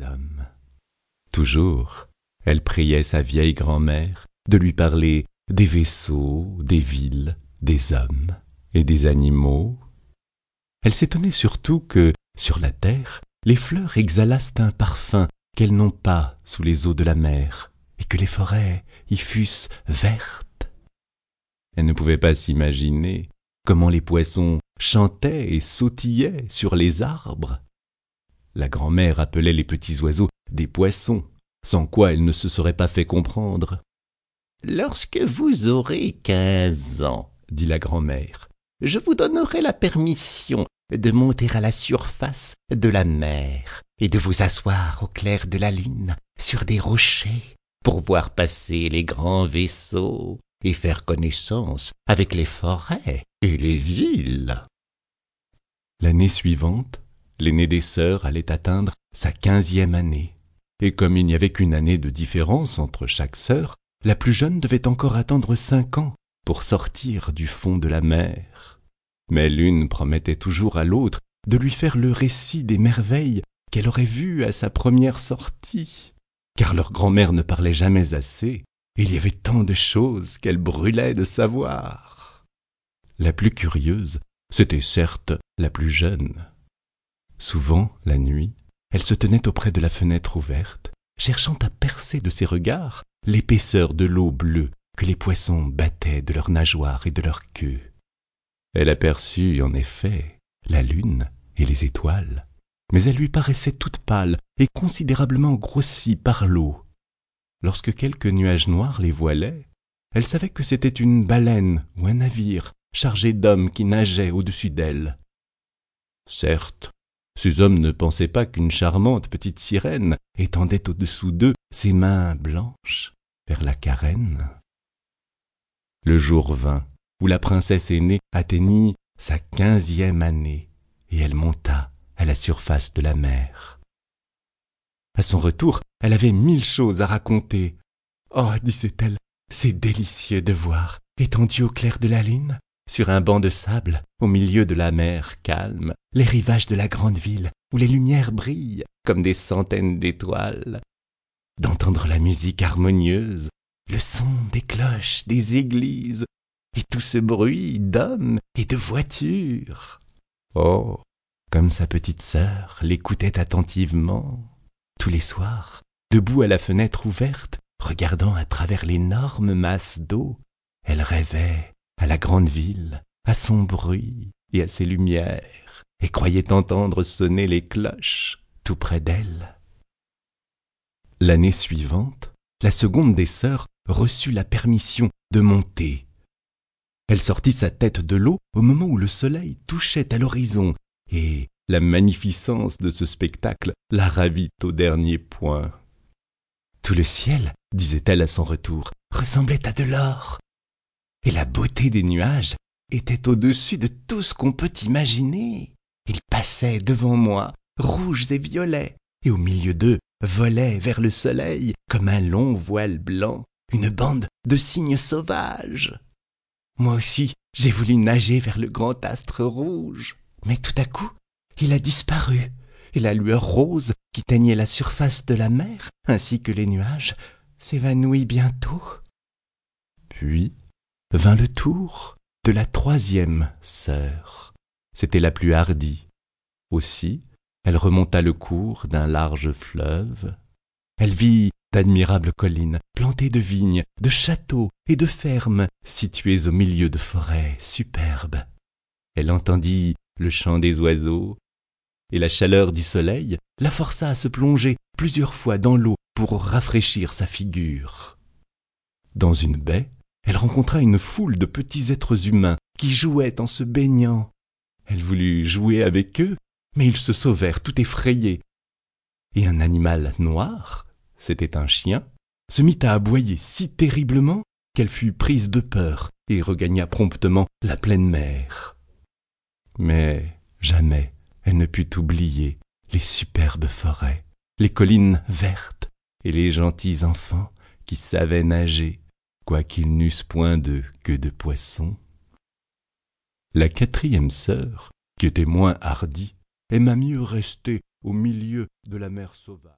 des hommes. Toujours, elle priait sa vieille grand-mère de lui parler des vaisseaux, des villes, des hommes et des animaux. Elle s'étonnait surtout que, sur la terre, les fleurs exhalassent un parfum qu'elles n'ont pas sous les eaux de la mer, et que les forêts y fussent vertes. Elle ne pouvait pas s'imaginer comment les poissons chantaient et sautillaient sur les arbres. La grand-mère appelait les petits oiseaux des poissons, sans quoi elle ne se serait pas fait comprendre. « Lorsque vous aurez 15 ans, dit la grand-mère, « je vous donnerai la permission de monter à la surface de la mer et de vous asseoir au clair de la lune sur des rochers pour voir passer les grands vaisseaux et faire connaissance avec les forêts et les villes. » L'année suivante, l'aînée des sœurs allait atteindre sa 15e année. Et comme il n'y avait qu'une année de différence entre chaque sœur, la plus jeune devait encore attendre 5 ans. Pour sortir du fond de la mer. Mais l'une promettait toujours à l'autre de lui faire le récit des merveilles qu'elle aurait vues à sa première sortie, car leur grand-mère ne parlait jamais assez, et il y avait tant de choses qu'elle brûlait de savoir. La plus curieuse, c'était certes la plus jeune. Souvent, la nuit, elle se tenait auprès de la fenêtre ouverte, cherchant à percer de ses regards l'épaisseur de l'eau bleue que les poissons battaient de leurs nageoires et de leur queue. Elle aperçut, en effet, la lune et les étoiles, mais elles lui paraissaient toutes pâles et considérablement grossies par l'eau. Lorsque quelques nuages noirs les voilaient, elle savait que c'était une baleine ou un navire chargé d'hommes qui nageaient au-dessus d'elle. Certes, ces hommes ne pensaient pas qu'une charmante petite sirène étendait au-dessous d'eux ses mains blanches vers la carène. Le jour vint où la princesse aînée atteignit sa 15e année et elle monta à la surface de la mer. À son retour, elle avait 1000 choses à raconter. « Oh, disait-elle, c'est délicieux de voir, étendue au clair de la lune, sur un banc de sable, au milieu de la mer calme, les rivages de la grande ville où les lumières brillent comme des centaines d'étoiles, d'entendre la musique harmonieuse, le son des cloches, des églises, et tout ce bruit d'hommes et de voitures. Oh, comme sa petite sœur l'écoutait attentivement, tous les soirs, debout à la fenêtre ouverte, regardant à travers l'énorme masse d'eau, elle rêvait à la grande ville, à son bruit et à ses lumières, et croyait entendre sonner les cloches tout près d'elle. L'année suivante, la seconde des sœurs reçut la permission de monter. Elle sortit sa tête de l'eau au moment où le soleil touchait à l'horizon, et la magnificence de ce spectacle la ravit au dernier point. « Tout le ciel, disait-elle à son retour, ressemblait à de l'or, et la beauté des nuages était au-dessus de tout ce qu'on peut imaginer. Ils passaient devant moi, rouges et violets, et au milieu d'eux volaient vers le soleil, comme un long voile blanc, une bande de cygnes sauvages. Moi aussi, j'ai voulu nager vers le grand astre rouge, mais tout à coup, il a disparu, et la lueur rose qui teignait la surface de la mer, ainsi que les nuages, s'évanouit bientôt. » Puis vint le tour de la 3e sœur. C'était la plus hardie. Aussi, elle remonta le cours d'un large fleuve. Elle vit d'admirables collines plantées de vignes, de châteaux et de fermes situées au milieu de forêts superbes. Elle entendit le chant des oiseaux et la chaleur du soleil la força à se plonger plusieurs fois dans l'eau pour rafraîchir sa figure. Dans une baie, elle rencontra une foule de petits êtres humains qui jouaient en se baignant. Elle voulut jouer avec eux, mais ils se sauvèrent tout effrayés. Et un animal noir, c'était un chien, se mit à aboyer si terriblement qu'elle fut prise de peur et regagna promptement la pleine mer. Mais jamais elle ne put oublier les superbes forêts, les collines vertes et les gentils enfants qui savaient nager, quoiqu'ils n'eussent point de queue de poisson. La 4e sœur, qui était moins hardie, aima mieux rester au milieu de la mer sauvage.